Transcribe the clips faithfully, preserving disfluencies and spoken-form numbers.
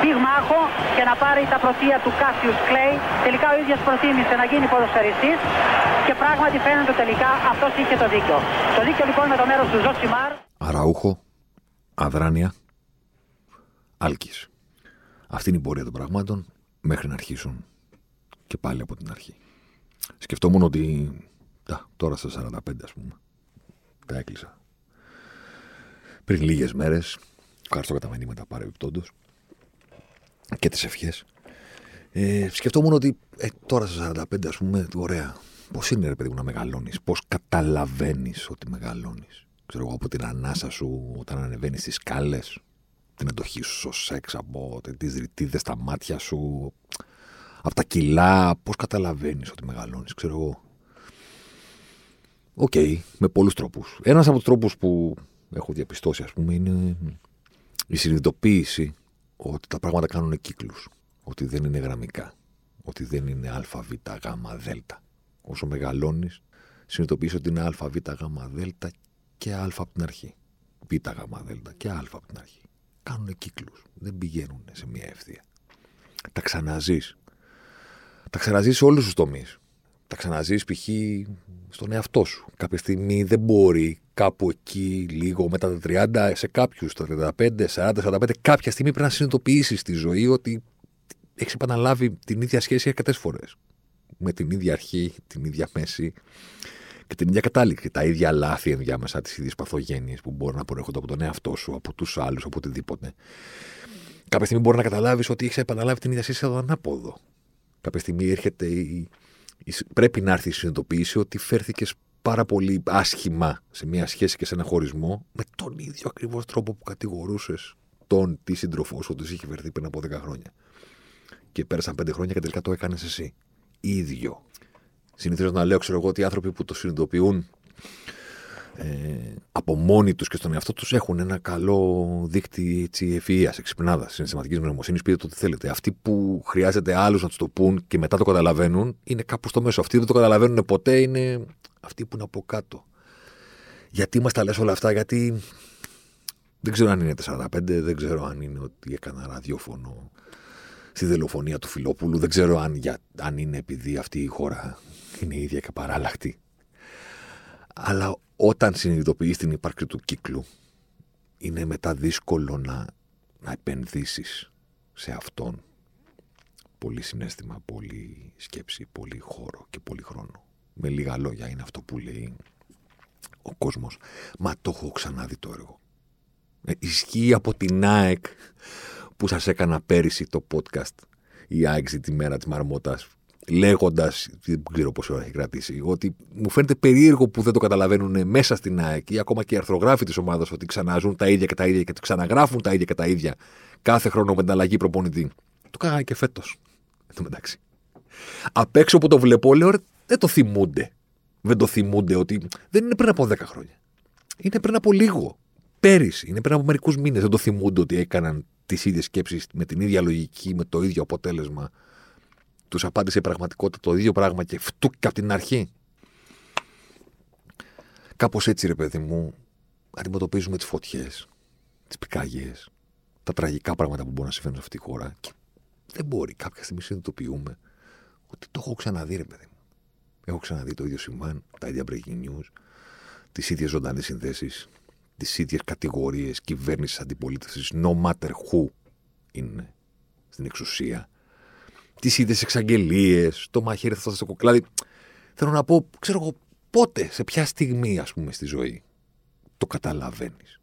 πυγμάχο και να πάρει τα πρωτεία του Cassius Clay. Τελικά ο ίδιος προτίμησε να γίνει ποδοσφαιριστής και πράγματι φαίνεται τελικά αυτός είχε το δίκιο. Το δίκιο λοιπόν με το μέρος του Ζοσιμάρ. Αραούχο, Αδράνεια, Άλκης. Αυτή είναι η πορεία των πραγμάτων μέχρι να αρχίσουν και πάλι από την αρχή. Σκεφτόμουν ότι τα, τώρα στα σαράντα πέντε ας πούμε τα έκλεισα πριν λίγες μέρες. Ευχαριστώ κατά μηνύματα παρεμπιπτόντως και τις ευχές. ε, Σκεφτόμουν ότι ε, τώρα στα σαράντα πέντε ας πούμε, ωραία, πώς είναι ρε παιδί μου να μεγαλώνεις, πώς καταλαβαίνεις ότι μεγαλώνεις. Ξέρω εγώ από την ανάσα σου όταν ανεβαίνεις στις σκάλες, την αντοχή σου στο σεξ, από τις ρητίδες στα μάτια σου, από τα κιλά, πώς καταλαβαίνεις ότι μεγαλώνεις, ξέρω εγώ. Οκ, okay, με πολλούς τρόπους. Ένας από τους τρόπους που έχω διαπιστώσει, ας πούμε, είναι η συνειδητοποίηση ότι τα πράγματα κάνουν κύκλους, ότι δεν είναι γραμμικά, ότι δεν είναι α, β, γ, δ. Όσο μεγαλώνεις, συνειδητοποιείς ότι είναι α, β, γ, δ και α από την αρχή, β, γ, δ και α από την αρχή. Κάνουν κύκλους, δεν πηγαίνουν σε μία ευθεία. Τα ξαναζείς. Τα ξαναζείς σε όλους τους τομείς. Τα ξαναζείς π.χ. στον εαυτό σου. Κάποια στιγμή δεν μπορεί, κάπου εκεί, λίγο μετά τα τριάντα, σε κάποιους τα τριάντα πέντε, σαράντα, σαράντα πέντε, κάποια στιγμή πρέπει να συνειδητοποιήσεις τη ζωή ότι έχεις επαναλάβει την ίδια σχέση αρκετές φορές. Με την ίδια αρχή, την ίδια μέση και την ίδια κατάληξη. Τα ίδια λάθη ενδιάμεσα, τις ίδιες παθογένειες που μπορούν να προέρχονται από τον εαυτό σου, από τους άλλους, από οτιδήποτε. Κάποια στιγμή μπορεί να καταλάβεις ότι έχεις επαναλάβει την ίδια σχέση εδώ ανάποδο. Κάποια στιγμή έρχεται η... πρέπει να έρθει η συνειδητοποίηση ότι φέρθηκες πάρα πολύ άσχημα σε μια σχέση και σε ένα χωρισμό με τον ίδιο ακριβώς τρόπο που κατηγορούσες τον τη σύντροφό σου ότι είχε φερθεί πριν από δέκα χρόνια. Και πέρασαν πέντε χρόνια και τελικά το έκανες εσύ. Ίδιο. Συνηθίζω να λέω, ξέρω εγώ, ότι οι άνθρωποι που το συνειδητοποιούν ε, από μόνοι τους και στον εαυτό τους έχουν ένα καλό δείκτη ευφυΐας, εξυπνάδας, συναισθηματικής νοημοσύνης, πείτε το τι θέλετε. Αυτοί που χρειάζεται άλλους να τους το πούν και μετά το καταλαβαίνουν, είναι κάπου στο μέσο. Αυτοί δεν το καταλαβαίνουν ποτέ, είναι αυτοί που είναι από κάτω. Γιατί μας τα λες όλα αυτά, γιατί δεν ξέρω αν είναι σαράντα πέντε, δεν ξέρω αν είναι ότι έκανα ραδιόφωνο στη δολοφονία του Φιλόπουλου, δεν ξέρω αν, για, αν είναι επειδή αυτή η χώρα είναι η ίδια και παράλλαχτη. Αλλά όταν συνειδητοποιείς την ύπαρξη του κύκλου, είναι μετά δύσκολο να, να επενδύσεις σε αυτόν πολύ συναίσθημα, πολύ σκέψη, πολύ χώρο και πολύ χρόνο. Με λίγα λόγια είναι αυτό που λέει ο κόσμος. Μα το έχω ξαναδεί το έργο. Ε, ισχύει από την ΑΕΚ που σας έκανα πέρυσι το podcast η ΑΕΚ τη μέρα της Μαρμότας, λέγοντας, δεν ξέρω πόση ώρα έχει κρατήσει, ότι μου φαίνεται περίεργο που δεν το καταλαβαίνουν μέσα στην ΑΕΚ ή ακόμα και οι αρθρογράφοι της ομάδας ότι ξαναζούν τα ίδια και τα ίδια και ξαναγράφουν τα ίδια και τα ίδια κάθε χρόνο με την αλλαγή προπονητή. Το κάνανε και φέτος. Εν τω μεταξύ. Απ' έξω που το βλέπω, λέω, δεν το θυμούνται. Δεν το θυμούνται ότι δεν είναι πριν από δέκα χρόνια. Είναι πριν από λίγο. Πέρυσι, είναι πριν από μερικούς μήνες. Δεν το θυμούνται ότι έκαναν τις ίδιες σκέψεις με την ίδια λογική, με το ίδιο αποτέλεσμα. Τους απάντησε η πραγματικότητα το ίδιο πράγμα και φτούκ από την αρχή. Κάπως έτσι ρε παιδί μου αντιμετωπίζουμε τις φωτιές, τις πικάγιες, τα τραγικά πράγματα που μπορούν να συμβαίνουν σε αυτή τη χώρα και δεν μπορεί. Κάποια στιγμή συνειδητοποιούμε ότι το έχω ξαναδεί ρε παιδί μου. Έχω ξαναδεί το ίδιο συμβάν, τα ίδια breaking news, τις ίδιες ζωντανές συνδέσεις, τις ίδιες κατηγορίες κυβέρνησης, αντιπολίτευσης, no matter who είναι στην εξουσία. Τις ίδιες εξαγγελίες, το μαχαίρι θα φτάσει στο κουκλάδι. Θέλω να πω, ξέρω εγώ πότε, σε ποια στιγμή, ας πούμε, στη ζωή το καταλαβαίνεις.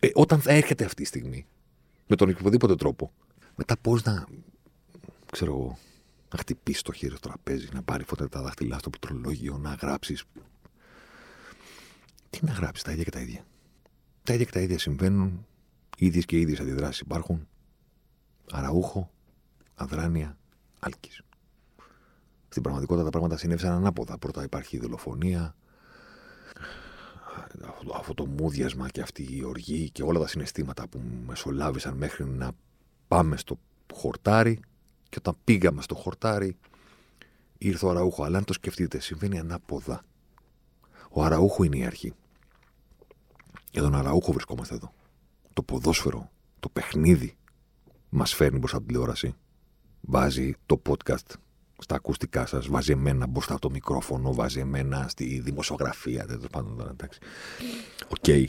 Ε, όταν θα έρχεται αυτή η στιγμή, με τον οποιοδήποτε τρόπο, μετά πώς να, ξέρω εγώ, να χτυπήσεις το χέρι στο τραπέζι, να πάρει φωτά τα δάχτυλά στο πληκτρολόγιο, να γράψεις. Τι να γράψεις, τα ίδια και τα ίδια. Τα ίδια και τα ίδια συμβαίνουν, ίδιες και ίδιες αντιδράσεις υπάρχουν. Αραούχο, Αδράνεια, Άλκης. Στην πραγματικότητα τα πράγματα συνέβησαν ανάποδα. Πρώτα υπάρχει η δολοφονία, αυτό το μούδιασμα και αυτή η οργή και όλα τα συναισθήματα που μεσολάβησαν μέχρι να πάμε στο χορτάρι. Και όταν πήγαμε στο χορτάρι, ήρθε ο Αραούχο. Αλλά αν το σκεφτείτε, συμβαίνει ανάποδα. Ο Αραούχο είναι η αρχή. Για τον Αραούχο βρισκόμαστε εδώ. Το ποδόσφαιρο, το παιχνίδι μας φέρνει μπροστά από την τηλεόραση. Βάζει το podcast στα ακουστικά σας, βάζει εμένα μπροστά από το μικρόφωνο, βάζει εμένα στη δημοσιογραφία. Δεν το πάντων τώρα, εντάξει. Οκ. Okay.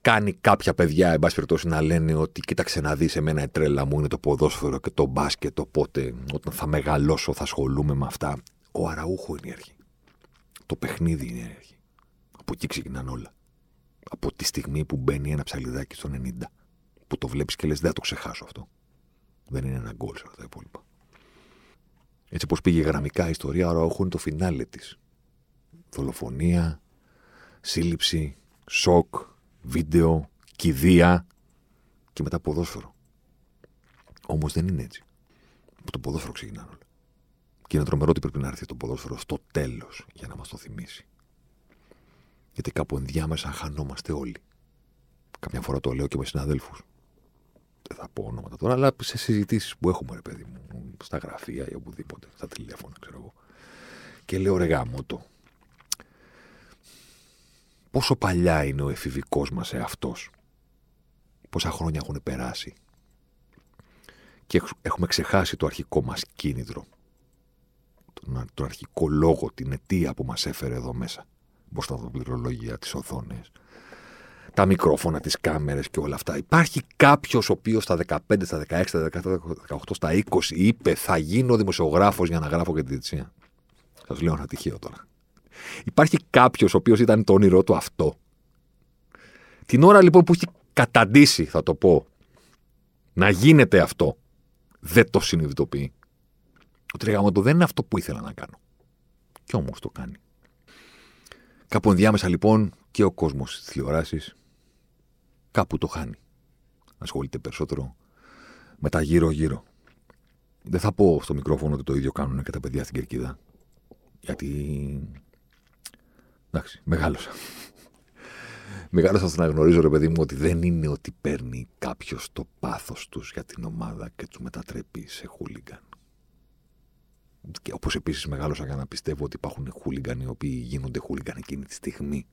Κάνει κάποια παιδιά, εν πάση περιπτώσει, να λένε ότι κοίταξε να δεις, εμένα η τρέλα μου είναι το ποδόσφαιρο και το μπάσκετ. Οπότε όταν θα μεγαλώσω, θα ασχολούμαι με αυτά. Ο Αραούχο είναι η αρχή. Το παιχνίδι είναι η αρχή. Από εκεί ξεκινάνε όλα. Από τη στιγμή που μπαίνει ένα ψαλιδάκι στο ενενήντα, που το βλέπεις και λες, δεν θα το ξεχάσω αυτό. Δεν είναι ένα γκολ σε αυτά τα υπόλοιπα. Έτσι όπως πήγε γραμμικά η ιστορία, ο Αραούχο είναι το φινάλε της. Δολοφονία, σύλληψη, σοκ, βίντεο, κηδεία και μετά ποδόσφαιρο. Όμως δεν είναι έτσι. Από το ποδόσφαιρο ξεκινάνε όλα. Και είναι τρομερό ότι πρέπει να έρθει το ποδόσφαιρο στο τέλος για να μας το θυμίσει. Γιατί κάπου ενδιάμεσα χανόμαστε όλοι. Καμιά φορά το λέω και με συναδέλφους. Δεν θα πω ονόματα τώρα, αλλά σε συζητήσεις που έχουμε, ρε παιδί μου, στα γραφεία ή οπουδήποτε, στα τηλέφωνα, ξέρω εγώ. Και λέω, ρε γαμώτο, πόσο παλιά είναι ο εφηβικός μας εαυτός. Πόσα χρόνια έχουν περάσει. Και έχουμε ξεχάσει το αρχικό μας κίνητρο. Τον, τον αρχικό λόγο, την αιτία που μας έφερε εδώ μέσα. Μπροστά από τα πληρολογία, τις οθόνες, τα μικρόφωνα, τις κάμερες και όλα αυτά. Υπάρχει κάποιος ο οποίος στα δεκαπέντε, στα δεκαέξι, στα δεκαεπτά, στα δεκαοκτώ, στα είκοσι είπε θα γίνω δημοσιογράφος για να γράφω και τη διετησία. Σας λέω ένα τυχαίο τώρα. Υπάρχει κάποιος ο οποίος ήταν το όνειρό του αυτό. Την ώρα λοιπόν που έχει καταντήσει, θα το πω, να γίνεται αυτό, δεν το συνειδητοποιεί. Ο τριγαμότο δεν είναι αυτό που ήθελα να κάνω. Κι όμως το κάνει. Κάπου ενδιάμεσα λοιπόν και ο κόσμος της τηλεοράσης κάπου το χάνει. Ασχολείται περισσότερο με τα γύρω-γύρω. Δεν θα πω στο μικρόφωνο ότι το ίδιο κάνουν και τα παιδιά στην Κερκίδα. Γιατί, εντάξει, μεγάλωσα. Μεγάλωσα στο να γνωρίζω, ρε παιδί μου, ότι δεν είναι ότι παίρνει κάποιος το πάθος τους για την ομάδα και τους μετατρέπει σε χούλιγκαν. Και όπως επίσης μεγάλωσα για να πιστεύω ότι υπάρχουν χούλιγκαν οι οποίοι γίνονται χούλιγκαν εκείνη τη στιγμή.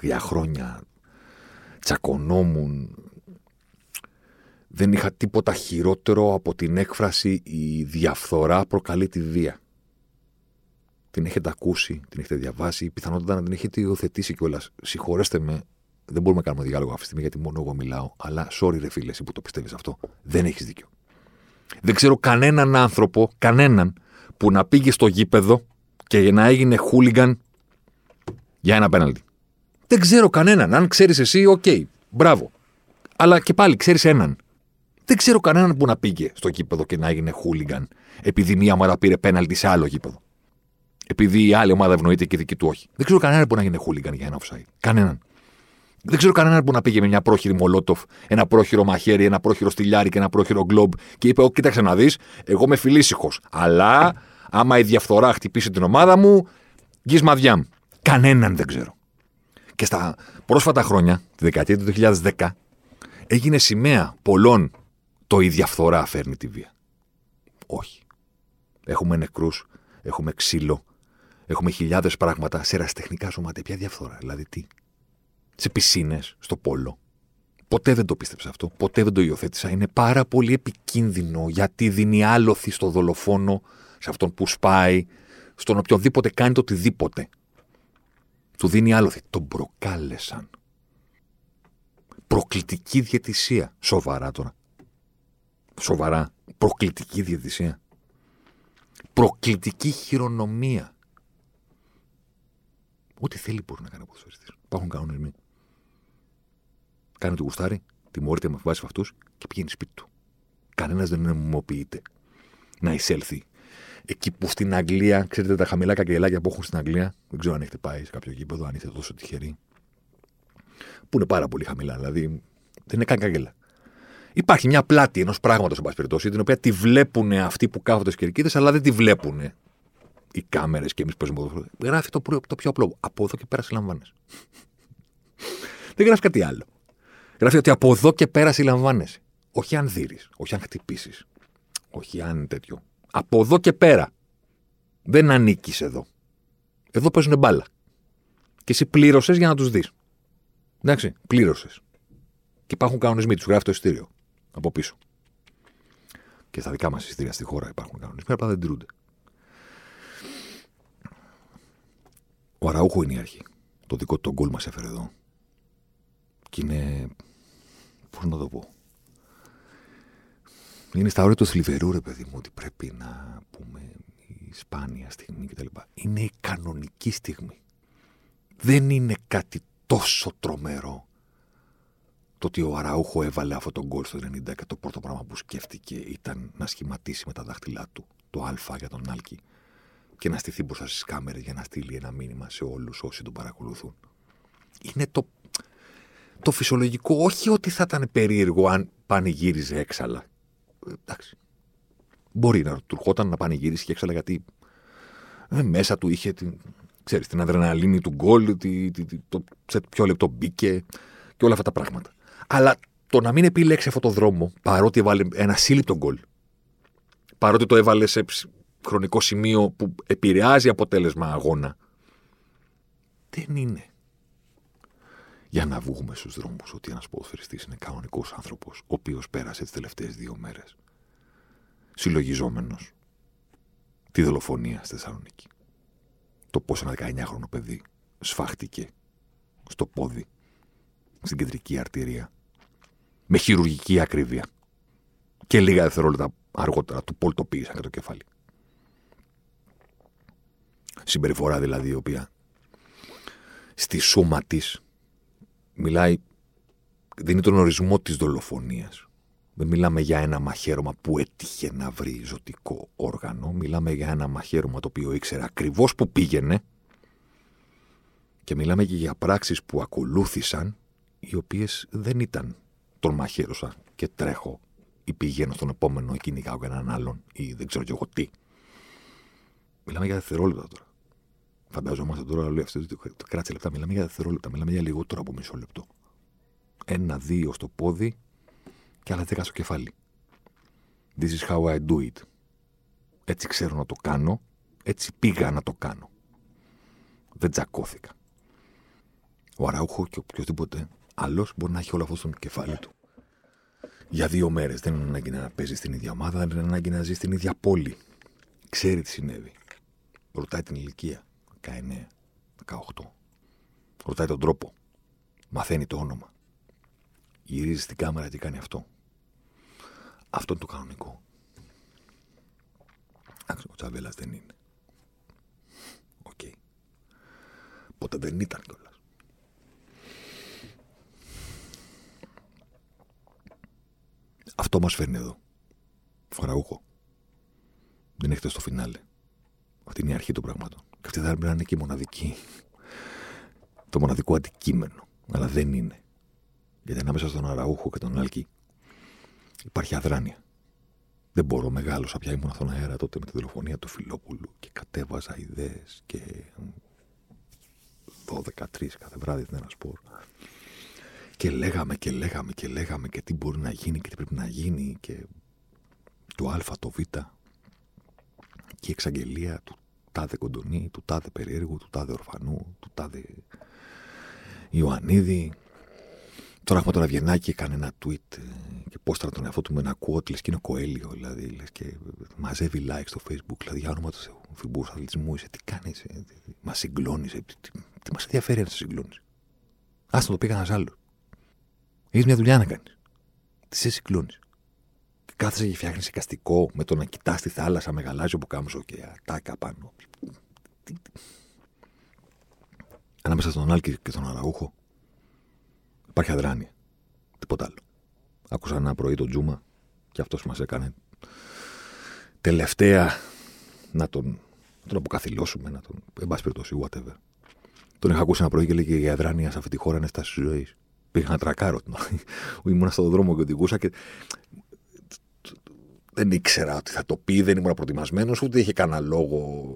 Για χρόνια τσακωνόμουν. Δεν είχα τίποτα χειρότερο από την έκφραση «η διαφθορά προκαλεί τη βία». Την έχετε ακούσει, την έχετε διαβάσει, πιθανότατα να την έχετε υιοθετήσει κιόλας. Συγχωρέστε με, δεν μπορούμε να κάνουμε διάλογο αυτή τη στιγμή γιατί μόνο εγώ μιλάω. Αλλά sorry ρε φίλε, εσύ που το πιστεύεις αυτό, δεν έχεις δίκιο. Δεν ξέρω κανέναν άνθρωπο, κανέναν, που να πήγε στο γήπεδο και να έγινε χούλιγκαν για ένα πέναλτι. Δεν ξέρω κανέναν. Αν ξέρεις εσύ, οκ, okay, μπράβο. Αλλά και πάλι ξέρεις έναν. Δεν ξέρω κανέναν που να πήγε στο γήπεδο και να έγινε χούλιγκαν επειδή μία ομάδα πήρε πέναλτι σε άλλο γήπεδο. Επειδή η άλλη ομάδα ευνοείται και η δική του όχι. Δεν ξέρω κανέναν που να γίνει χούλιγκαν για ένα offside. Κανέναν. Δεν ξέρω κανέναν που να πήγε με μια πρόχειρη μολότοφ, ένα πρόχειρο μαχαίρι, ένα πρόχειρο στυλιάρι και ένα πρόχειρο γκλόμπ και είπε: Ω, κοίταξε να δεις, εγώ είμαι φιλήσυχος. Αλλά άμα η διαφθορά χτυπήσει την ομάδα μου, γης μαδιά μου. Κανέναν δεν ξέρω. Και στα πρόσφατα χρόνια, τη δεκαετία του δύο χιλιάδες δέκα, έγινε σημαία πολλών το «η διαφθορά φέρνει τη βία». Όχι. Έχουμε νεκρούς, έχουμε ξύλο, έχουμε χιλιάδες πράγματα σε ερασιτεχνικά σωματεία. Ποια διαφθορά, δηλαδή τι. Σε πισίνες, στο πόλο. Ποτέ δεν το πίστεψα αυτό, ποτέ δεν το υιοθέτησα. Είναι πάρα πολύ επικίνδυνο γιατί δίνει άλοθη στο δολοφόνο, σε αυτόν που σπάει, στον οποιοδήποτε κάνει το οτιδήποτε. Του δίνει άλοθη. Τον προκάλεσαν. Προκλητική διαιτησία. Σοβαρά τώρα. Σοβαρά. Προκλητική διαιτησία. Προκλητική χειρονομία. Ό,τι θέλει μπορεί να κάνει ο ποδοσφαιριστής. Υπάρχουν κανονισμοί. Κάνει το γουστάρι, τιμωρείται με βάση αυτούς και πηγαίνει σπίτι του. Κανένας δεν νομιμοποιείται να εισέλθει. Εκεί που στην Αγγλία, ξέρετε τα χαμηλά καγκελάκια που έχουν στην Αγγλία, δεν ξέρω αν έχετε πάει σε κάποιο γήπεδο, αν είστε τόσο τυχεροί, που είναι πάρα πολύ χαμηλά, δηλαδή δεν είναι καν καγκελά. Υπάρχει μια πλάτη ενός πράγματος, εν πάση περιπτώσει, την οποία τη βλέπουν αυτοί που κάθονται στις κερκίδες, αλλά δεν τη βλέπουν οι κάμερες και εμείς παίζουμε ποδόσφαιρο. Γράφει το, το πιο απλό. Από εδώ και πέρα συλλαμβάνεσαι. Δεν γράφει κάτι άλλο. Γράφει ότι από εδώ και πέρα συλλαμβάνεσαι. Όχι αν δείρεις, όχι αν χτυπήσεις, όχι αν τέτοιο. Από εδώ και πέρα. Δεν ανήκεις εδώ. Εδώ παίζουν μπάλα. Και εσύ πλήρωσες για να τους δεις. Εντάξει, πλήρωσες. Και υπάρχουν κανονισμοί, τους γράφει το εισιτήριο από πίσω. Και στα δικά μας εισιτήρια στη χώρα υπάρχουν κανονισμοί, απλά δεν τηρούνται. Ο Αραούχο είναι η αρχή. Το δικό του τον γκολ μας έφερε εδώ. Και είναι. Πώς να το πω. Είναι στα όρια του θλιβερού, ρε παιδί μου, ότι πρέπει να πούμε η σπάνια στιγμή κτλ. Είναι η κανονική στιγμή. Δεν είναι κάτι τόσο τρομερό το ότι ο Αραούχο έβαλε αυτό το γκολ στο ενενήντα και το πρώτο πράγμα που σκέφτηκε ήταν να σχηματίσει με τα δάχτυλά του το Α για τον Άλκη και να στηθεί μπροστά στις κάμερες για να στείλει ένα μήνυμα σε όλους όσοι τον παρακολουθούν. Είναι το, το φυσιολογικό, όχι ότι θα ήταν περίεργο αν πανηγύριζε έξαλα. Εντάξει. Μπορεί να του ερχόταν να πανηγύρισε και έξαλα γιατί ε, μέσα του είχε την, ξέρεις, την αδρεναλίνη του γκολ, τη, τη, τη, το σε πιο λεπτό μπήκε και όλα αυτά τα πράγματα. Αλλά το να μην επιλέξει αυτόν τον δρόμο, παρότι έβαλε ένα σύλληπτο γκολ, παρότι το έβαλε σε χρονικό σημείο που επηρεάζει αποτέλεσμα αγώνα, δεν είναι για να βγούμε στους δρόμους ότι ένας ποδοσφαιριστής είναι κανονικός άνθρωπος, ο οποίος πέρασε τις τελευταίες δύο μέρες συλλογιζόμενος τη δολοφονία στη Θεσσαλονίκη. Το πώς ένα δεκαεννιάχρονο παιδί σφάχτηκε στο πόδι, στην κεντρική αρτηρία, με χειρουργική ακρίβεια. Και λίγα δευτερόλεπτα αργότερα του πολτοποίησαν και το κεφάλι. Συμπεριφορά δηλαδή η οποία στη σούμα της μιλάει, δίνει τον ορισμό της δολοφονίας. Δεν μιλάμε για ένα μαχαίρωμα που έτυχε να βρει ζωτικό όργανο. Μιλάμε για ένα μαχαίρωμα το οποίο ήξερε ακριβώς που πήγαινε. Και μιλάμε και για πράξεις που ακολούθησαν, οι οποίες δεν ήταν τον μαχαίρωσα και τρέχω ή πηγαίνω στον επόμενο ή κυνηγάω έναν άλλον ή δεν ξέρω κι εγώ τι. Μιλάμε για δευτερόλεπτα τώρα. Φανταζόμαστε τώρα, λέει αυτό, το κράτησε λεπτά. Μιλάμε για δευτερόλεπτα, μιλάμε για λιγότερο από μισό λεπτό. Ένα, δύο στο πόδι και άλλα δέκα στο κεφάλι. This is how I do it. Έτσι ξέρω να το κάνω, έτσι πήγα να το κάνω. Δεν τσακώθηκα. Ο Αραούχο και οποιοδήποτε άλλος μπορεί να έχει όλο αυτό στο κεφάλι του. Για δύο μέρες δεν είναι ανάγκη να παίζει στην ίδια ομάδα, δεν είναι ανάγκη να ζει στην ίδια πόλη. Ξέρει τι συνέβη. Ρωτάει την ηλικία. δεκαεννιά, δεκαοκτώ. Ρωτάει τον τρόπο. Μαθαίνει το όνομα. Γυρίζει στην κάμερα και κάνει αυτό. Αυτό είναι το κανονικό. Ο Τσαβέλας δεν είναι. Οκ. Okay. Ποτέ δεν ήταν κιόλας. Αυτό μας φέρνει εδώ. Αραούχο. Δεν έχετε στο φινάλε. Αυτή είναι η αρχή των πραγμάτων. Και αυτή θα έπρεπε να είναι και η μοναδική. Το μοναδικό αντικείμενο. Αλλά δεν είναι. Γιατί ανάμεσα στον Αραούχο και τον Άλκη υπάρχει αδράνεια. Δεν μπορώ, μεγάλωσα πια, ήμουν στον αέρα τότε με τη δολοφονία του Φιλόπουλου και κατέβαζα ιδέες και δώδεκα τρία κάθε βράδυ στην ένα σπορ. Και λέγαμε και λέγαμε και λέγαμε και τι μπορεί να γίνει και τι πρέπει να γίνει και το Α, το Β και η εξαγγελία του τάδε Κοντονή, του τάδε Περίεργου, του τάδε Ορφανού, του τάδε Ιωαννίδη. Τώρα έχουμε τον Αβγενάκη, έκανε ένα tweet και πόσταρα τον εαυτό του με ένα quote, λες και είναι κοέλιο, δηλαδή, λες και μαζεύει like στο Facebook, δηλαδή, για όνομα του Θεού, φιμπούς αθλητισμού είσαι, τι κάνεις, ε, μας συγκλώνεις, ε, τι, τι, τι μας ενδιαφέρει να σε συγκλώνεις. Άστο το πήγα ένας άλλος. Έχεις μια δουλειά να κάνεις. Τι σε συγκλώνεις. Κάθεσαι και φτιάχνεις εικαστικό με το να κοιτάς τη θάλασσα με γαλάζιο πουκάμισο και ατάκα πάνω. Ανάμεσα στον Άλκη και τον Αραούχο υπάρχει αδράνεια. Τίποτα άλλο. Άκουσα ένα πρωί τον Τζούμα και αυτός μας έκανε τελευταία να τον, να τον αποκαθυλώσουμε, να τον. Εν πάση περιπτώσει, whatever. Τον είχα ακούσει ένα πρωί και λέγε η αδράνεια σε αυτή τη χώρα είναι στάση ζωής. Πήγα να τρακάρω. Ήμουνα στον δρόμο και οδηγούσα και. δεν ήξερα ότι θα το πει, δεν ήμουν προετοιμασμένος, ούτε είχε κανένα λόγο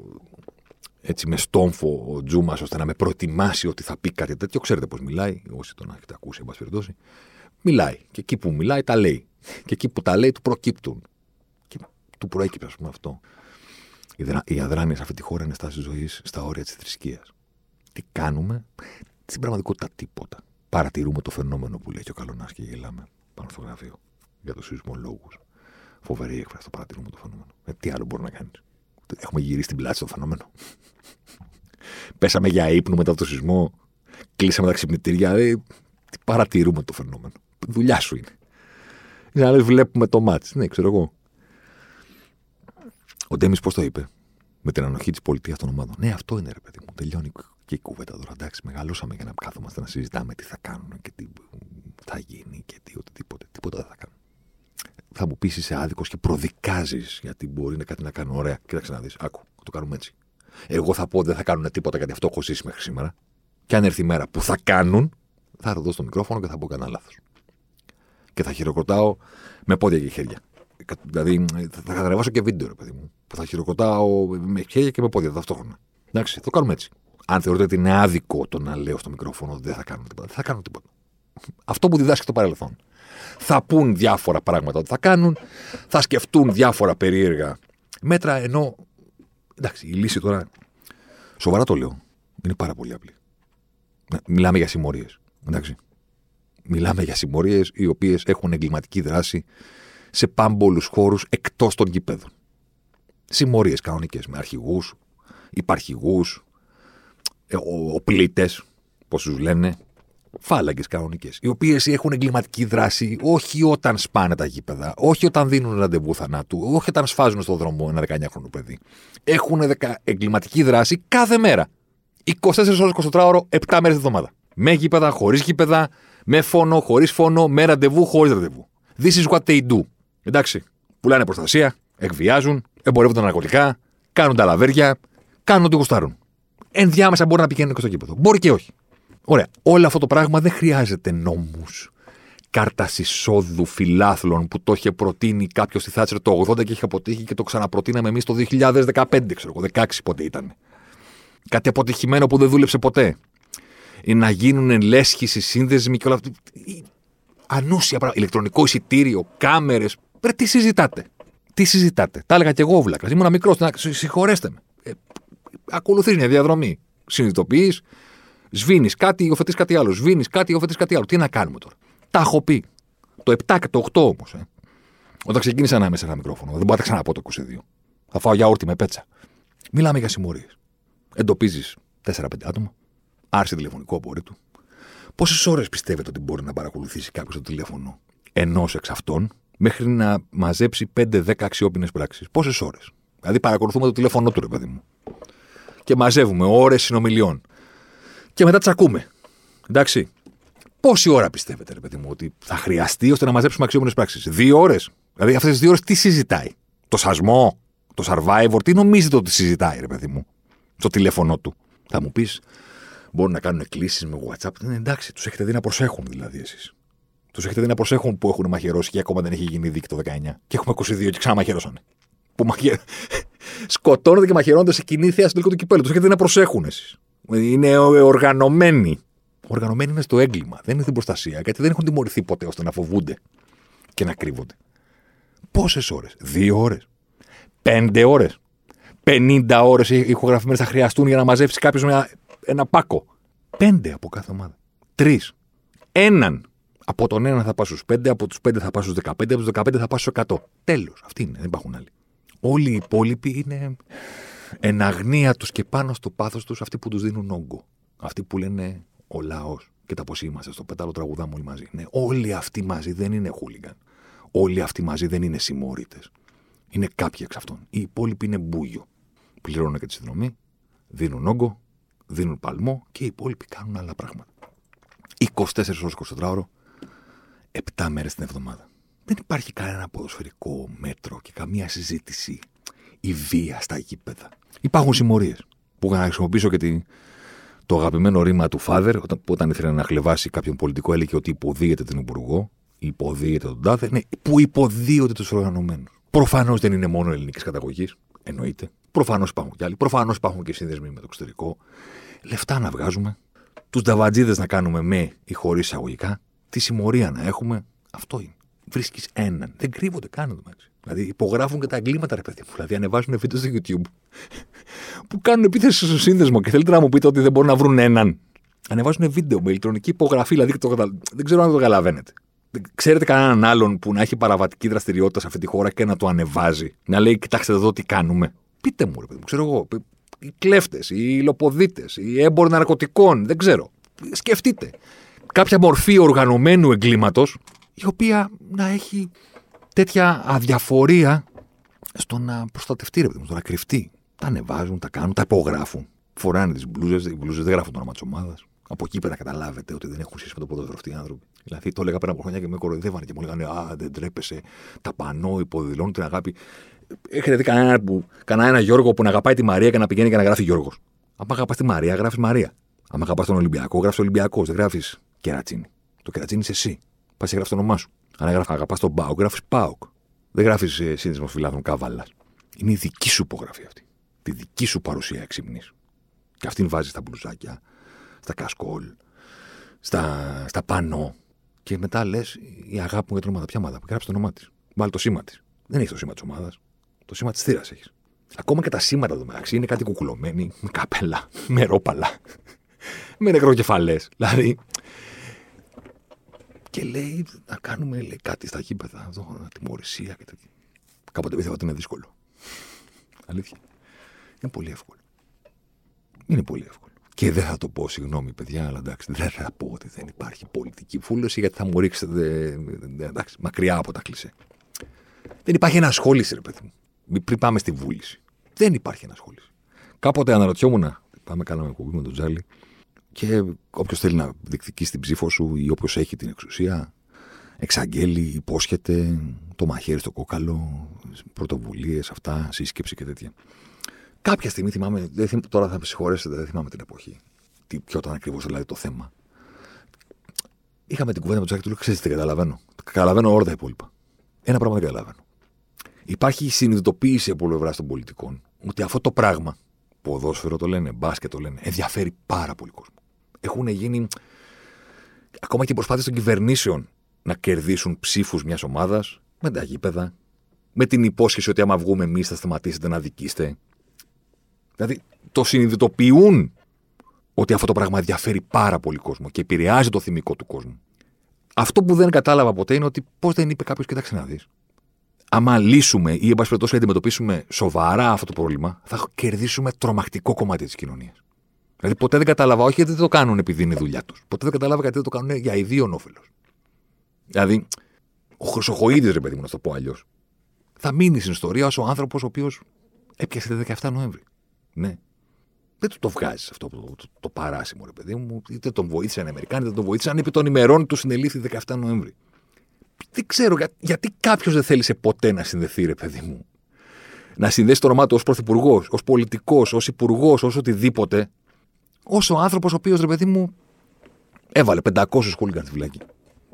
έτσι με στόμφο ο Τζούμα ώστε να με προετοιμάσει ότι θα πει κάτι τέτοιο. Ξέρετε πώς μιλάει, όσοι τον έχετε ακούσει, εν πάση περιπτώσει. Μιλάει. Και εκεί που μιλάει, τα λέει. Και εκεί που τα λέει, του προκύπτουν. Και του προέκυψε, ας πούμε, αυτό. Η αδράνεια σε αυτή τη χώρα είναι στάση ζωής στα όρια της θρησκείας. Τι κάνουμε, στην πραγματικότητα τίποτα. Παρατηρούμε το φαινόμενο που λέει και ο Καλονάς και γελάμε πάνω στο γραφείο για τους σεισμολόγους. Φοβερή έκφραση, το παρατηρούμε το φαινόμενο. Ε, τι άλλο μπορεί να κάνει. Έχουμε γυρίσει την πλάτη στο φαινόμενο. Πέσαμε για ύπνο μετά το σεισμό. Κλείσαμε τα ξυπνητήρια. Ε, παρατηρούμε το φαινόμενο. Δουλειά σου είναι. Για να λες, βλέπουμε το μάτς. Ναι, ξέρω εγώ. Ο Ντέμις πώς το είπε, με την ανοχή της πολιτείας των ομάδων. Ναι, αυτό είναι ρε παιδί μου. Τελειώνει και η κουβέντα τώρα. Εντάξει, μεγαλώσαμε για να κάθομαστε να συζητάμε τι θα κάνουν και τι θα γίνει και τι οτιδήποτε. Τίποτα δεν θα κάνουν. Θα μου πεις είσαι άδικος και προδικάζεις γιατί μπορεί να κάτι να κάνω. Ωραία, κοίταξε να δεις. Άκου, το κάνουμε έτσι. Εγώ θα πω δεν θα κάνουν τίποτα γιατί αυτό έχω ζήσει μέχρι σήμερα. Και αν έρθει η μέρα που θα κάνουν, θα δω στο μικρόφωνο και θα πω κανένα λάθος. Και θα χειροκροτάω με πόδια και χέρια. Δηλαδή θα κατανεβάσω και βίντεο, ρε παιδί μου. Θα χειροκροτάω με χέρια και με πόδια ταυτόχρονα. Εντάξει, το κάνουμε έτσι. Αν θεωρείτε ότι είναι άδικο το να λέω στο μικρόφωνο δεν θα κάνω τίποτα, δεν θα κάνω τίποτα. Αυτό που διδάσκει το παρελθόν. Θα πούν διάφορα πράγματα ότι θα κάνουν, θα σκεφτούν διάφορα περίεργα μέτρα, ενώ. Εντάξει, η λύση τώρα. Σοβαρά το λέω. Είναι πάρα πολύ απλή. Μιλάμε για συμμορίες. Εντάξει. Μιλάμε για συμμορίες οι οποίες έχουν εγκληματική δράση σε πάμπολους χώρους εκτός των γηπέδων. Συμμορίες κανονικές με αρχηγούς, υπαρχηγούς, οπλίτες, πώς τους λένε, φάλαγγες κανονικές, οι οποίες έχουν εγκληματική δράση όχι όταν σπάνε τα γήπεδα, όχι όταν δίνουν ραντεβού θανάτου, όχι όταν σφάζουν στον δρόμο ένα δεκαεννιάχρονο παιδί. Έχουν εγκληματική δράση κάθε μέρα. είκοσι τέσσερις ώρες, είκοσι τέσσερις ώρες, επτά μέρες την εβδομάδα. Με γήπεδα, χωρίς γήπεδα, με φόνο, χωρίς φόνο, με ραντεβού, χωρίς ραντεβού. This is what they do. Εντάξει. Πουλάνε προστασία, εκβιάζουν, εμπορεύονται ναρκωτικά, κάνουν τα λαβέρια, κάνουν ό,τι γουστάρουν. Ενδιάμεσα μπορεί να πηγαίνουν και στο γήπεδο. Μπορεί και όχι. Ωραία. Όλο αυτό το πράγμα δεν χρειάζεται νόμους. Κάρτας εισόδου φιλάθλων που το είχε προτείνει κάποιος στη Θάτσερ το ογδόντα και είχε αποτύχει και το ξαναπροτείναμε εμείς το δύο χιλιάδες δεκαπέντε, ξέρω εγώ, δεκαέξι πότε ήταν. Κάτι αποτυχημένο που δεν δούλεψε ποτέ. Να γίνουν ενλέσχηση, σύνδεσμοι και όλα αυτά. Ανούσια πράγματα. Ηλεκτρονικό εισιτήριο, κάμερες. Ρε, τι συζητάτε. Τι συζητάτε. Τα έλεγα και εγώ, βλάκα. Ήμουν μικρός. Συγχωρέστε με. Ε, Ακολουθείς μια διαδρομή. Συνειδητοποιείς. Σβήνεις κάτι, υιοθετείς κάτι άλλο. Σβήνεις κάτι, υιοθετείς κάτι άλλο. Τι να κάνουμε τώρα. Τα έχω πει. Το επτά και το οκτώ όμως. Ε. Όταν ξεκίνησα να είμαι σε ένα μικρόφωνο. Δεν μπορώ να τα ξαναπώ το είκοσι δύο. Θα φάω γιαούρτι με πέτσα. Μιλάμε για συμμορίες. Εντοπίζεις τέσσερα πέντε άτομα. Άρση τηλεφωνικό απορρίτου. Πόσες ώρες πιστεύετε ότι μπορεί να παρακολουθήσει κάποιος το τηλέφωνο ενός εξ αυτών μέχρι να μαζέψει πέντε δέκα αξιόπινες πράξεις? Πόσες ώρες? Δηλαδή, παρακολουθούμε το τηλέφωνό του, ρε παιδί μου. Και μαζεύουμε ώρες συνομιλιών. Και μετά τσακούμε. Εντάξει. Πόση ώρα πιστεύετε, ρε παιδί μου, ότι θα χρειαστεί ώστε να μαζέψουμε αξιόπινες πράξεις? Δύο ώρες. Δηλαδή, αυτές τις δύο ώρες τι συζητάει? Το σασμό, το survivor, τι νομίζετε ότι συζητάει, ρε παιδί μου, στο τηλέφωνό του? Θα μου πει. Μπορούν να κάνουν κλήσεις με WhatsApp. Ναι, εντάξει, τους έχετε δει να προσέχουν δηλαδή εσείς. Τους έχετε δει να προσέχουν που έχουν μαχαιρώσει και ακόμα δεν έχει γίνει δίκη το δεκαεννιά. Και έχουμε είκοσι δύο και ξαναμαχαιρώσανε. Που μαχαι... σκοτώνονται και μαχαιρώνονται σε κοινή θέα στο τελικό του κυπέλλου. Τους έχετε δει να προσέχουν εσείς. Είναι οργανωμένοι. Οργανωμένοι είναι στο έγκλημα. Δεν είναι στην προστασία. Γιατί δεν έχουν τιμωρηθεί ποτέ ώστε να φοβούνται και να κρύβονται. Πόσες ώρες? Δύο ώρες? Πέντε ώρες? Πενήντα ώρες ηχογραφημένες θα χρειαστούν για να μαζέψει κάποιος μια. Ένα πάκο. Πέντε από κάθε ομάδα. Τρεις. Έναν. Από τον έναν θα πας στους πέντε, από τους πέντε θα πας στους δεκαπέντε, από τους δεκαπέντε θα πας στους εκατό. Τέλος. Αυτή είναι. Δεν υπάρχουν άλλοι. Όλοι οι υπόλοιποι είναι εν αγνία τους και πάνω στο πάθος τους αυτοί που τους δίνουν όγκο. Αυτοί που λένε ο λαός. Και τα πώς είμαστε στο πέταλο τραγουδάμε όλοι μαζί. Ναι, όλοι αυτοί μαζί δεν είναι χούλιγκαν. Όλοι αυτοί μαζί δεν είναι συμμορίτες. Είναι κάποιοι εξ αυτών. Οι υπόλοιποι είναι μπούγιο. Πληρώνουν και τη συνδρομή, δίνουν όγκο. Δίνουν παλμό και οι υπόλοιποι κάνουν άλλα πράγματα. είκοσι τέσσερις ώρες, είκοσι τέσσερις ώρες, επτά μέρες την εβδομάδα. Δεν υπάρχει κανένα ποδοσφαιρικό μέτρο και καμία συζήτηση ή βία στα γήπεδα. Υπάρχουν συμμορίες που για να χρησιμοποιήσω και τη, το αγαπημένο ρήμα του Φάδερ, όταν, που όταν ήθελε να χλεβάσει κάποιον πολιτικό, έλεγε ότι υποδίεται τον υπουργό, υποδίεται τον τάδε, ναι, που υποδίονται τους οργανωμένους. Προφανώς δεν είναι μόνο ελληνικής καταγωγής. Εννοείται. Προφανώς υπάρχουν κι άλλοι. Προφανώς υπάρχουν και σύνδεσμοι με το εξωτερικό. Λεφτά να βγάζουμε. Τους νταβατζίδες να κάνουμε με ή χωρίς εισαγωγικά. Τη συμμορία να έχουμε. Αυτό είναι. Βρίσκεις έναν. Δεν κρύβονται καν εδώ μεταξύ. Δηλαδή υπογράφουν και τα εγκλήματα, ρε παιδί μου. Δηλαδή ανεβάζουν βίντεο στο YouTube που κάνουν επίθεση στο σύνδεσμο και θέλετε να μου πείτε ότι δεν μπορούν να βρουν έναν. Ανεβάζουν βίντεο με ηλεκτρονική υπογραφή. Δηλαδή το κατα... δεν ξέρω αν το καταλαβαίνετε. Ξέρετε κανέναν άλλον που να έχει παραβατική δραστηριότητα σε αυτή τη χώρα και να το ανεβάζει. Να λέει, κοιτάξτε εδώ τι κάνουμε. Πείτε μου, ρε παιδί μου, ξέρω εγώ. Οι κλέφτες, οι υλοποδίτες, οι έμποροι ναρκωτικών, δεν ξέρω. Σκεφτείτε. Κάποια μορφή οργανωμένου εγκλήματος, η οποία να έχει τέτοια αδιαφορία στο να προστατευτεί, ρε παιδί μου, στο να κρυφτεί. Τα ανεβάζουν, τα κάνουν, τα υπογράφουν. Φοράνε τις μπλούζες, οι μπλούζες δεν γράφουν το όνομα της ομάδας. Από εκεί πέρα καταλάβετε ότι δεν έχουν σχέση με το ποδόσφαιρο αυτοί οι άνθρωποι. Δηλαδή το έλεγα πριν από χρόνια και με κοροϊδεύανε και μου λέγανε «Α, δεν τρέπεσαι, τα πανώ, υποδηλώνουν την αγάπη». Έχετε δει κανένα, που, κανένα Γιώργο που να αγαπάει τη Μαρία και να πηγαίνει και να γράφει Γιώργος. Αν αγαπάς τη Μαρία, γράφεις Μαρία. Αν αγαπάς τον Ολυμπιακό, γράφεις Ολυμπιακός. Δεν γράφεις Κερατσίνη. Το Κερατσίνη είσαι εσύ. Πας και γράφεις το όνομά σου. Αν αγαπάς τον Πάοκ, γράφεις Πάοκ. Δεν γράφεις ε, σύνδεσμο φιλάθλων Καβάλλας. Είναι η δική σου υπογραφή αυτή. Τη δική σου παρουσία εξυμνής. Και αυτήν βάζεις τα μπλουζάκια, στα κασκόλ, στα, στα πανό. Και μετά λες η αγάπη μου για την ομάδα. Ποια ομάδα? Γράψει το όνομά της. Βάλει το σήμα της. Δεν έχει το σήμα της ομάδας. Το σήμα της θύρας έχεις. Ακόμα και τα σήματα εδώ μεταξύ είναι κάτι κουκουλωμένοι, με καπέλα, με ρόπαλα, με νεκροκεφαλές. Δηλαδή. Και λέει να κάνουμε λέει, κάτι στα γήπεδα, εδώ, τιμωρησία και τέτοια. Κάποτε πίστευα ότι είναι δύσκολο. Αλήθεια. Είναι πολύ εύκολο. Είναι πολύ εύκολο. Και δεν θα το πω, συγγνώμη παιδιά, αλλά εντάξει, δεν θα πω ότι δεν υπάρχει πολιτική βούληση, γιατί θα μου ρίξετε εντάξει, μακριά από τα κλισέ. Δεν υπάρχει ενασχόληση, ρε παιδί μου. Πριν πάμε στη βούληση. Δεν υπάρχει ενασχόληση. Κάποτε αναρωτιόμουν, πάμε κάναμε εκπομπή με τον Τζάλι, και όποιος θέλει να διεκδικήσει την ψήφο σου ή όποιος έχει την εξουσία, εξαγγέλει, υπόσχεται το μαχαίρι στο κόκαλο, πρωτοβουλίες, αυτά, σύσκεψη και τέτοια. Κάποια στιγμή θυμάμαι, τώρα θα με συγχωρέσετε, δεν θυμάμαι την εποχή. Τι, ποιο ήταν ακριβώς δηλαδή το θέμα. Είχαμε την κουβέντα με τον Τζάκι, του λέω: Ξέρετε, καταλαβαίνω. Καταλαβαίνω όλα τα υπόλοιπα. Ένα πράγμα δεν καταλαβαίνω. Υπάρχει συνειδητοποίηση από πλευρά των πολιτικών ότι αυτό το πράγμα, ποδόσφαιρο το λένε, μπάσκετ το λένε, ενδιαφέρει πάρα πολύ κόσμο. Έχουν γίνει ακόμα και προσπάθειες των κυβερνήσεων να κερδίσουν ψήφους μιας ομάδας με τα γήπεδα, με την υπόσχεση ότι άμα βγούμε εμείς θα σταματήσετε να δικήσετε. Δηλαδή το συνειδητοποιούν ότι αυτό το πράγμα ενδιαφέρει πάρα πολύ κόσμο και επηρεάζει το θυμικό του κόσμου. Αυτό που δεν κατάλαβα ποτέ είναι ότι πώς δεν είπε κάποιος, κοίταξε να δεις. Άμα λύσουμε ή εν πάση περιπτώσει αντιμετωπίσουμε σοβαρά αυτό το πρόβλημα, θα κερδίσουμε τρομακτικό κομμάτι της κοινωνίας. Δηλαδή ποτέ δεν κατάλαβα, όχι γιατί δεν το κάνουν επειδή είναι δουλειά τους. Ποτέ δεν κατάλαβα γιατί δεν το κάνουν για ιδίον όφελος. Δηλαδή, ο Χρυσοχοίδης, ρε παιδί μου, να το πω αλλιώς, θα μείνει στην ιστορία ως ο άνθρωπος ο οποίος έπιασε τη δεκαεφτά Νοέμβρη. Ναι. Δεν του το βγάζει αυτό το, το, το παράσημο, ρε παιδί μου. Είτε τον βοήθησαν οι Αμερικάνοι, είτε τον βοήθησαν. Επί των ημερών του συνελήφθη δεκαεφτά Νοέμβρη. Δεν ξέρω για, γιατί κάποιος δεν θέλησε ποτέ να συνδεθεί, ρε παιδί μου. Να συνδέσει το όνομά του ως πρωθυπουργός, ως πολιτικός, ως υπουργός, ως οτιδήποτε. Ως ο άνθρωπος ο οποίος, ρε παιδί μου, έβαλε πεντακόσιους χούλιγκαν στη φυλακή.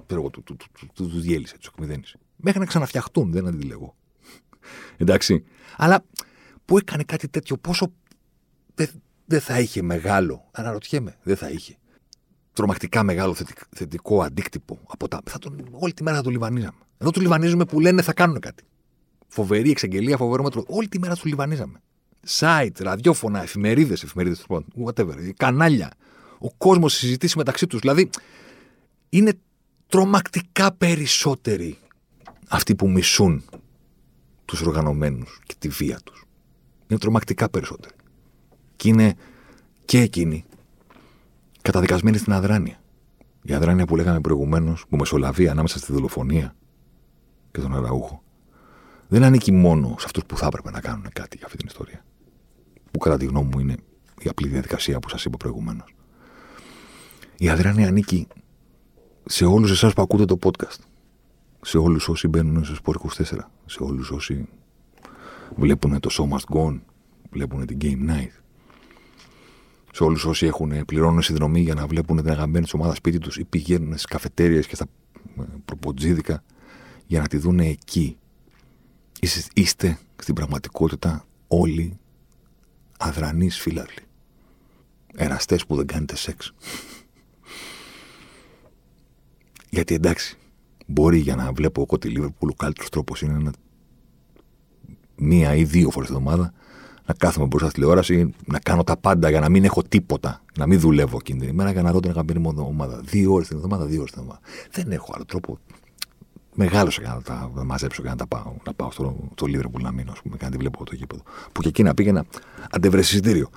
Του, του, του, του, του, του διέλυσε, του εκμυδένισε. Μέχρι να ξαναφτιαχτούν, δεν αντιλέγω. Εντάξει. Αλλά που έκανε κάτι τέτοιο, πόσο. Δεν θα είχε μεγάλο, αναρωτιέμαι, δεν θα είχε τρομακτικά μεγάλο θετικό αντίκτυπο από τα. Θα τον, όλη τη μέρα θα τον λιβανίζαμε. Ενώ του λιβανίζουμε που λένε θα κάνουν κάτι. Φοβερή εξαγγελία, φοβερό μέτρο. Όλη τη μέρα του λιβανίζαμε. Σάιτ, ραδιόφωνα, εφημερίδες, εφημερίδες, whatever, κανάλια. Ο κόσμος συζητήσει μεταξύ τους. Δηλαδή είναι τρομακτικά περισσότεροι αυτοί που μισούν τους οργανωμένους και τη βία τους. Είναι τρομακτικά περισσότεροι. Και είναι και εκείνοι καταδικασμένοι στην αδράνεια. Η αδράνεια που λέγαμε προηγουμένως, που μεσολαβεί ανάμεσα στη δολοφονία και τον Αραούχο, δεν ανήκει μόνο σε αυτούς που θα έπρεπε να κάνουν κάτι για αυτή την ιστορία. Που κατά τη γνώμη μου είναι η απλή διαδικασία που σας είπα προηγουμένως. Η αδράνεια ανήκει σε όλους εσάς που ακούτε το podcast. Σε όλους όσοι μπαίνουν στο Σπορ είκοσι τέσσερα. Σε όλους όσοι βλέπουν το Show Must Go On, βλέπουν την Game Night. Σε όλους όσοι έχουν, πληρώνουν συνδρομή για να βλέπουν την αγαπημένη της ομάδα σπίτι τους ή πηγαίνουν στις καφετέριες και στα προποτζίδικα για να τη δουν εκεί Είστε στην πραγματικότητα όλοι αδρανείς φύλαρλοι. Εραστές που δεν κάνετε σεξ. Γιατί εντάξει, μπορεί για να βλέπω εγώ τη Λίβερπουλ, ο καλύτερος τρόπος είναι να... μία ή δύο φορές την εβδομάδα να κάθομαι μπροστά στη τηλεόραση, να κάνω τα πάντα για να μην έχω τίποτα, να μην δουλεύω εκείνη την ημέρα για να δω την αγαπημένη μου ομάδα. Δύο ώρες την εβδομάδα, δύο ώρες την εβδομάδα. Δεν έχω άλλο τρόπο. Μεγάλωσα για να τα μαζέψω και να τα πάω, να πάω στο, στο Λίβερπουλ να μείνω, α πούμε, και να τη βλέπω το γήπεδο. Που και εκεί να πήγαινα αντευρεσιστήριο.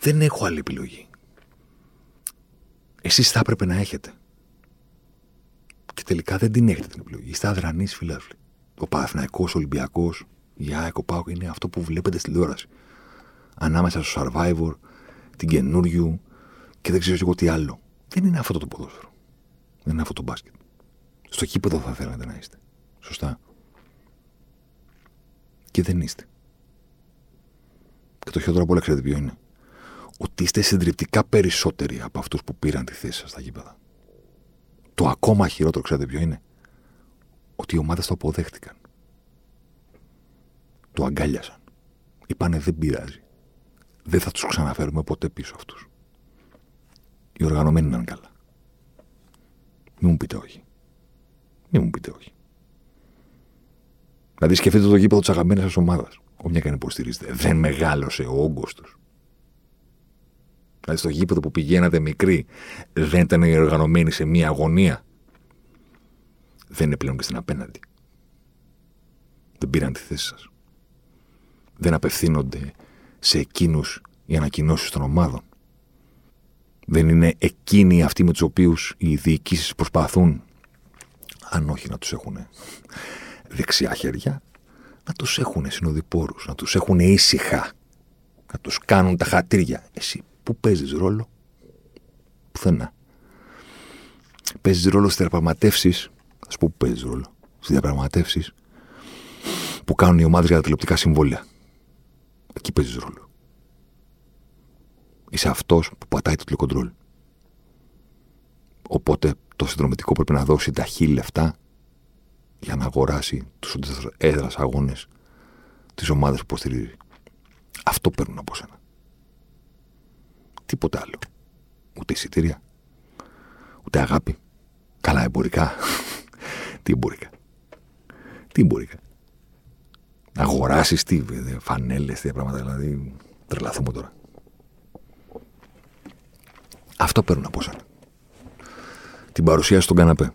Δεν έχω άλλη επιλογή. Εσείς θα έπρεπε να έχετε. Και τελικά δεν την έχετε την επιλογή. Είστε αδρανείς φιλάθλοι. Ο Παναθηναϊκός, ο Ολυμπιακός, η ΑΕΚ, ο ΠΑΟΚ είναι αυτό που βλέπετε στην τηλεόραση. Ανάμεσα στο Survivor, την Καινούριου και δεν ξέρω εγώ τι άλλο. Δεν είναι αυτό το ποδόσφαιρο. Δεν είναι αυτό το μπάσκετ. Στο κήπεδο θα θέλατε να είστε. Σωστά. Και δεν είστε. Και το χειρότερο από όλα ξέρετε ποιο είναι. Ότι είστε συντριπτικά περισσότεροι από αυτούς που πήραν τη θέση σας στα γήπεδα. Το ακόμα χειρότερο ξέρετε ποιο είναι. Ότι οι ομάδες το αποδέχτηκαν. Το αγκάλιασαν. Είπανε δεν πειράζει. Δεν θα τους ξαναφέρουμε ποτέ πίσω αυτούς. Οι οργανωμένοι είναι καλά. Μην μου πείτε όχι. Μην μου πείτε όχι. Δηλαδή σκεφτείτε το γήπεδο της αγαπημένης σας ομάδας. Όποια και αν υποστηρίζετε. Δεν μεγάλωσε ο όγκος τους. Δηλαδή στο γήπεδο που πηγαίνατε μικροί δεν ήταν οργανωμένοι σε μία αγωνία. Δεν είναι πλέον και στην απέναντι. Δεν πήραν τη θέση σας. Δεν απευθύνονται σε εκείνους οι ανακοινώσεις των ομάδων. Δεν είναι εκείνοι αυτοί με τους οποίους οι διοικήσεις προσπαθούν, αν όχι να τους έχουν δεξιά χέρια, να τους έχουν συνοδοιπόρους, να τους έχουν ήσυχα, να τους κάνουν τα χατήρια. Εσύ που παίζεις ρόλο, πουθενά. Παίζεις ρόλο στις διαπραγματεύσεις, ας πούμε που παίζεις ρόλο, στις διαπραγματεύσεις που κάνουν οι ομάδες για τα τηλεοπτικά συμβόλαια. Εκεί παίζεις ρόλο. Είσαι αυτός που πατάει το τηλεκοντρόλ. Οπότε το συνδρομητικό πρέπει να δώσει τα χίλια λεφτά για να αγοράσει τους έδρας αγώνες της ομάδας που υποστηρίζει. Αυτό παίρνουν από σένα. Τίποτα άλλο. Ούτε εισιτήρια. Ούτε αγάπη. Καλά εμπορικά. Τι εμπορικά. Τι εμπορικά. Να αγοράσεις τι, φανέλες, τι πράγματα, δηλαδή τρελαθούμε τώρα. Αυτό παίρνουν από σένα. Την παρουσία στον καναπέ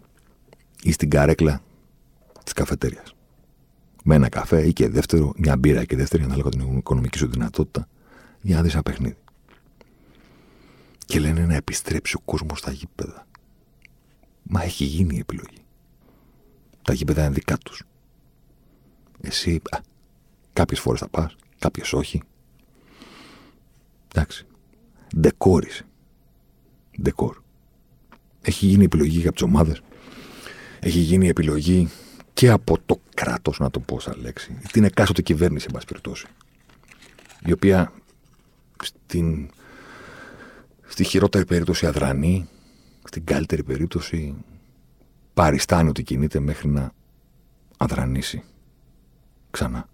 ή στην καρέκλα της καφετέριας. Με ένα καφέ ή και δεύτερο, μια μπύρα ή και δεύτερη, ανάλογα την οικονομική σου δυνατότητα, για να δεις ένα παιχνίδι. Και λένε να επιστρέψει ο κόσμος στα γήπεδα. Μα έχει γίνει η επιλογή. Τα γήπεδα είναι δικά τους. Εσύ, α, κάποιες φορές θα πας, κάποιες όχι. Εντάξει. Ντεκόρισε. Ντεκόρ. Έχει γίνει επιλογή για τις ομάδες. Έχει γίνει επιλογή και από το κράτος, να το πω σαν λέξη. Την εκάστοτε κυβέρνηση, εν πάση περιπτώσει. Η οποία στην, στη χειρότερη περίπτωση αδρανεί, στην καλύτερη περίπτωση παριστάνει ότι κινείται μέχρι να αδρανήσει. Ξανά.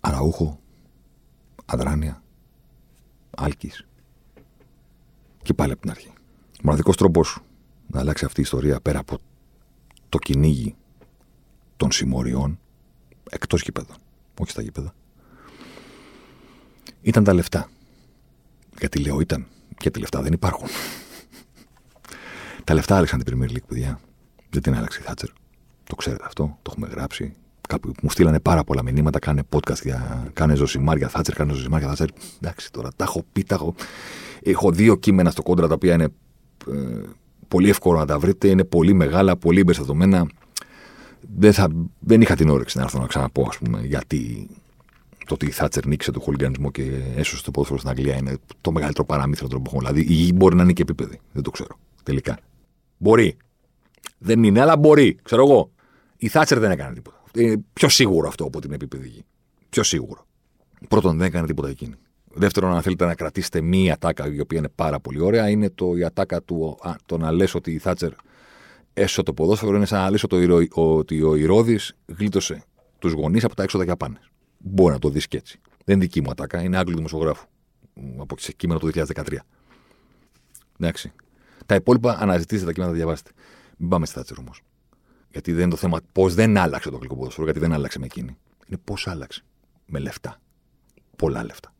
Αραούχο, Αδράνεια, Άλκης. Και πάλι από την αρχή. Ο μοναδικός τρόπος να αλλάξει αυτή η ιστορία πέρα από το κυνήγι των συμμοριών εκτός γήπεδων, όχι στα γήπεδα, ήταν τα λεφτά. Γιατί λέω ήταν, γιατί λεφτά δεν υπάρχουν. Τα λεφτά άλλαξαν την Premier League, παιδιά. Δεν την άλλαξε η Θάτσερ. Το ξέρετε αυτό, το έχουμε γράψει. Κάπου μου στείλανε πάρα πολλά μηνύματα, κάνε podcast για. Κάνε Ζοσιμάρ για Θάτσερ, κάνε Ζοσιμάρ για Θάτσερ. Εντάξει τώρα, τα έχω πει, τα έχω. Έχω δύο κείμενα στο κόντρα τα οποία είναι ε, πολύ εύκολο να τα βρείτε, είναι πολύ μεγάλα, πολύ εμπεριστατωμένα. Δεν, θα, δεν είχα την όρεξη να έρθω να ξαναπώ, ας πούμε, γιατί το ότι η Θάτσερ νίκησε τον χολιγανισμό και έσωσε το ποδόσφαιρο στην Αγγλία είναι το μεγαλύτερο παραμύθι των τρόπων. Δηλαδή η γη μπορεί να είναι και επίπεδη. Δεν το ξέρω τελικά. Μπορεί. Δεν είναι, αλλά μπορεί. Ξέρω εγώ. Η Θάτσερ δεν έκανε τίποτα. Είναι πιο σίγουρο αυτό από την επίπεδη. Πιο σίγουρο. Πρώτον, δεν έκανε τίποτα εκείνη. Δεύτερον, αν θέλετε να κρατήσετε μία ατάκα, η οποία είναι πάρα πολύ ωραία, είναι το, η ατάκα του α, το να λες ότι η Θάτσερ έσωσε το ποδόσφαιρο. Είναι σαν να λες ότι ο, ο, ο Ηρώδης γλίτωσε τους γονείς από τα έξοδα για πάνες. Μπορεί να το δεις και έτσι. Δεν είναι δική μου ατάκα, είναι Άγγλου δημοσιογράφου. Από κείμενο το δύο χιλιάδες δεκατρία. Εντάξει. Τα υπόλοιπα αναζητήστε τα κείμενα, τα διαβάστε. Μην πάμε στη Θάτσερ όμως. Γιατί δεν είναι το θέμα πώς δεν άλλαξε το αγγλικό ποδόσφαιρο, γιατί δεν άλλαξε με εκείνη. Είναι πώς άλλαξε. Με λεφτά. Πολλά λεφτά.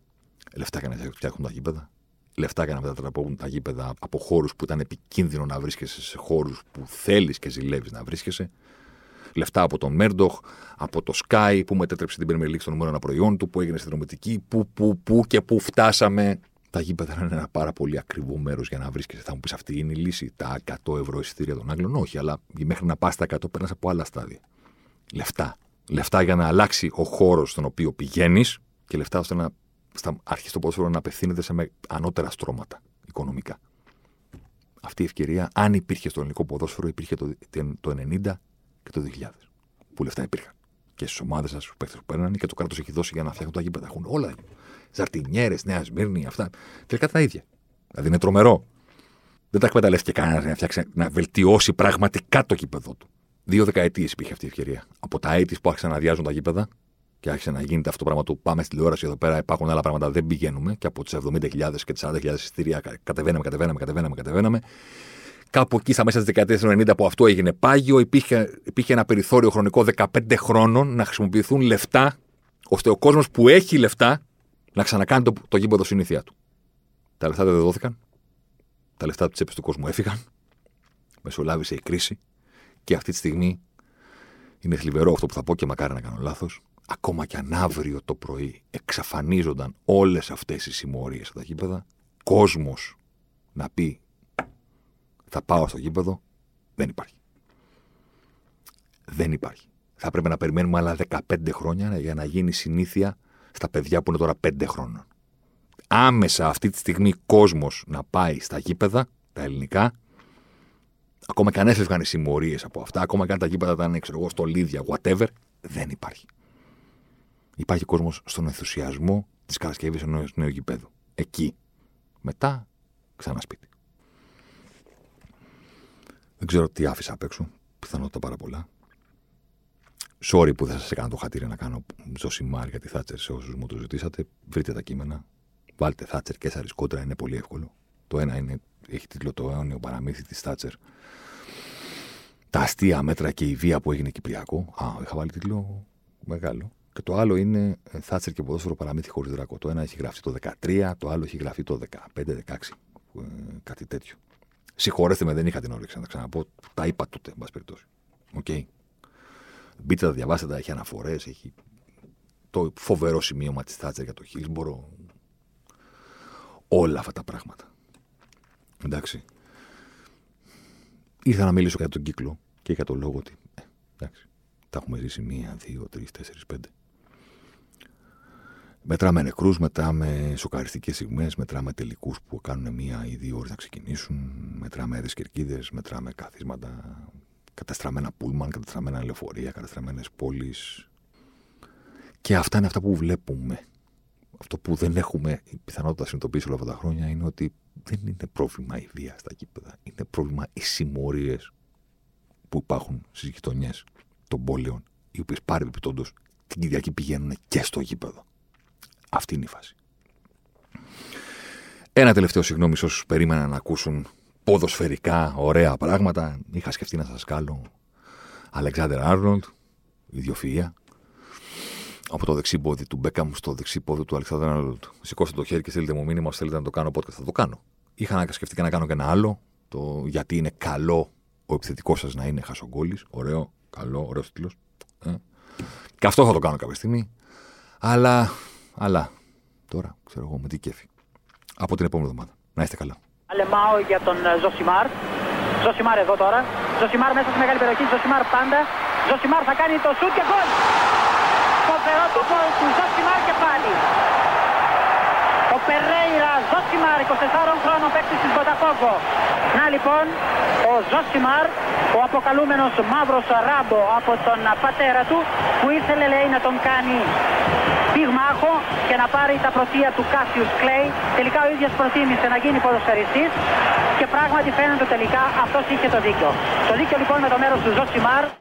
Λεφτά για να φτιάχνουν τα γήπεδα. Λεφτά για να μετατραπούν τα γήπεδα από χώρους που ήταν επικίνδυνο να βρίσκεσαι σε χώρους που θέλεις και ζηλεύεις να βρίσκεσαι. Λεφτά από τον Μέρντοχ, από το Σκάι που μετέτρεψε την Premier League στο νούμερο ένα προϊόν του, που έγινε συνδρομητική, που, που, που και που φτάσαμε. Τα γήπεδα είναι ένα πάρα πολύ ακριβό μέρος για να βρίσκεσαι. Θα μου πεις, αυτή είναι η λύση. Τα εκατό ευρώ εισιτήρια των Άγγλων. Όχι, αλλά μέχρι να πας τα εκατό περνάς από άλλα στάδια. Λεφτά. Λεφτά για να αλλάξει ο χώρος στον οποίο πηγαίνεις και λεφτά ώστε να αρχίσει το ποδόσφαιρο να απευθύνεται σε ανώτερα στρώματα οικονομικά. Αυτή η ευκαιρία, αν υπήρχε στο ελληνικό ποδόσφαιρο, υπήρχε το, το ενενήντα και το δύο χιλιάδες. Που λεφτά υπήρχαν. Και στις ομάδες σας, στους παίκτες που παίρνανε και το κράτος έχει δώσει για να φτιάχνουν τα γήπεδα. Έχουν όλα. Ζαρτινιέρες, Νέα Σμύρνη, αυτά. Τελικά τα ίδια. Δηλαδή είναι τρομερό. Δεν τα εκμεταλλεύτηκε κανένας να, να βελτιώσει πραγματικά το γήπεδο του. Δύο δεκαετίες υπήρχε αυτή η ευκαιρία. Από τα ογδόντα που άρχισαν να αδειάζουν τα γήπεδα και άρχισε να γίνεται αυτό το πράγμα του πάμε στην τηλεόραση εδώ πέρα, υπάρχουν άλλα πράγματα, δεν πηγαίνουμε. Και από τις εβδομήντα χιλιάδες και τις σαράντα χιλιάδες εισιτήρια κατεβαίναμε, κατεβαίναμε, κατεβαίναμε, κατεβαίναμε. Κάπου εκεί στα μέσα στις δεκαετίες του ενενήντα που αυτό έγινε πάγιο, υπήρχε, υπήρχε ένα περιθώριο χρονικό δεκαπέντε χρόνων να χρησιμοποιηθούν λεφτά, ώστε ο κόσμος που έχει λεφτά να ξανακάνει το, το γήπεδο συνήθειά του. Τα λεφτά δεν δόθηκαν. Τα λεφτά από τις τσέπες του κόσμου έφυγαν. Μεσολάβησε η κρίση. Και αυτή τη στιγμή είναι θλιβερό αυτό που θα πω και μακάρι να κάνω λάθος. Ακόμα κι αν αύριο το πρωί εξαφανίζονταν όλες αυτές οι συμμορίες στα γήπεδα, κόσμος να πει θα πάω στο γήπεδο, δεν υπάρχει. Δεν υπάρχει. Θα πρέπει να περιμένουμε άλλα δεκαπέντε χρόνια για να γίνει συνήθεια στα παιδιά που είναι τώρα πέντε χρόνων. Άμεσα αυτή τη στιγμή κόσμος να πάει στα γήπεδα, τα ελληνικά. Ακόμα και αν έφευγαν οι συμμορίες από αυτά, ακόμα και αν τα γήπεδα ήταν, ξέρω εγώ, στολίδια, whatever, δεν υπάρχει. Υπάρχει κόσμος στον ενθουσιασμό της κατασκευής ενός νέου γηπέδου. Εκεί. Μετά, ξανά σπίτι. Δεν ξέρω τι άφησα απ' έξω. Πιθανότητα πάρα πολλά. Sorry που δεν σας έκανα το χατήρι να κάνω Ζοσιμάρ για τη Θάτσερ σε όσους μου το ζητήσατε. Βρείτε τα κείμενα. Βάλτε Θάτσερ και Κέσαρης κόντρα, είναι πολύ εύκολο. Το ένα είναι, έχει τίτλο το αιώνιο παραμύθι της Θάτσερ. Τα αστεία μέτρα και η βία που έγινε Κυπριακό. Α, είχα βάλει τίτλο μεγάλο. Και το άλλο είναι Θάτσερ και ποδόσφαιρο παραμύθι χωρίς δράκο. Το ένα έχει γραφτεί το δεκατρία, το άλλο έχει γραφτεί το δεκαπέντε δεκαέξι. Κάτι τέτοιο. Συγχωρέστε με, δεν είχα την όρεξη να τα ξαναπώ. Τα είπα τότε, εν πάση περιπτώσει. Οκ. Okay. Μπείτε, τα διαβάστε, τα έχει αναφορές. Έχει το φοβερό σημείωμα της Θάτσερ για το Χίλσμπορο. Όλα αυτά τα πράγματα. Εντάξει. Ήρθα να μιλήσω για τον κύκλο και για τον λόγο ότι. Ε, εντάξει. Τα έχουμε ζήσει μία, δύο, τρεις, τέσσερις, πέντε. Μετράμε νεκρούς, μετράμε σοκαριστικές στιγμές, μετράμε τελικούς που κάνουν μία ή δύο ώρες να ξεκινήσουν, μετράμε έδρες κερκίδες, μετράμε καθίσματα, καταστραμμένα πούλμαν, καταστραμμένα λεωφορεία, καταστραμμένες πόλεις. Και αυτά είναι αυτά που βλέπουμε. Αυτό που δεν έχουμε η πιθανότητα να συνειδητοποιήσουμε όλα αυτά τα χρόνια είναι ότι δεν είναι πρόβλημα η βία στα γήπεδα. Είναι πρόβλημα οι συμμορίες που υπάρχουν στις γειτονιές των πόλεων, οι οποίες παρεμπιπτόντως την Κυριακή πηγαίνουν και στο γήπεδο. Αυτή είναι η φάση. Ένα τελευταίο συγγνώμη σε όσους περίμεναν να ακούσουν ποδοσφαιρικά ωραία πράγματα. Είχα σκεφτεί να σας κάνω Alexander-Arnold, ιδιοφυΐα, από το δεξί πόδι του Μπέκαμ στο δεξί πόδι του Alexander-Arnold. Σηκώστε το χέρι και στείλτε μου μήνυμα. Θέλετε να το κάνω podcast, θα το κάνω. Είχα σκεφτεί και να κάνω και ένα άλλο, το γιατί είναι καλό ο επιθετικός σας να είναι χασογκόλης. Ωραίο, καλό, ωραίος τίτλος. Ε. Και αυτό θα το κάνω κάποια στιγμή. Αλλά. Αλλά τώρα, ξέρω εγώ, με τι κέφι. Από την επόμενη εβδομάδα. Να είστε καλά. Αλεμάω για τον Ζοσιμάρ. Ζοσιμάρ εδώ τώρα. Ζοσιμάρ μέσα στη μεγάλη περιοχή. Ζοσιμάρ πάντα. Ζοσιμάρ θα κάνει το σουτ και γκολ. Φοβερό το γκολ του Ζοσιμάρ και πάλι. Ο Περέιρα Ζοσιμάρ, είκοσι τεσσάρων χρόνων παίκτης της Βοταφόγκο. Να λοιπόν, ο Ζοσιμάρ, ο αποκαλούμενος μαύρος ράμπο από τον πατέρα του, που ήθελε λέει να τον κάνει πυγμάχο και να πάρει τα πρωτεία του Cassius Clay. Τελικά ο ίδιος προτίμησε να γίνει ποδοσφαιριστής και πράγματι φαίνεται τελικά αυτός είχε το δίκιο. Το δίκιο λοιπόν με το μέρος του Ζοσιμάρ.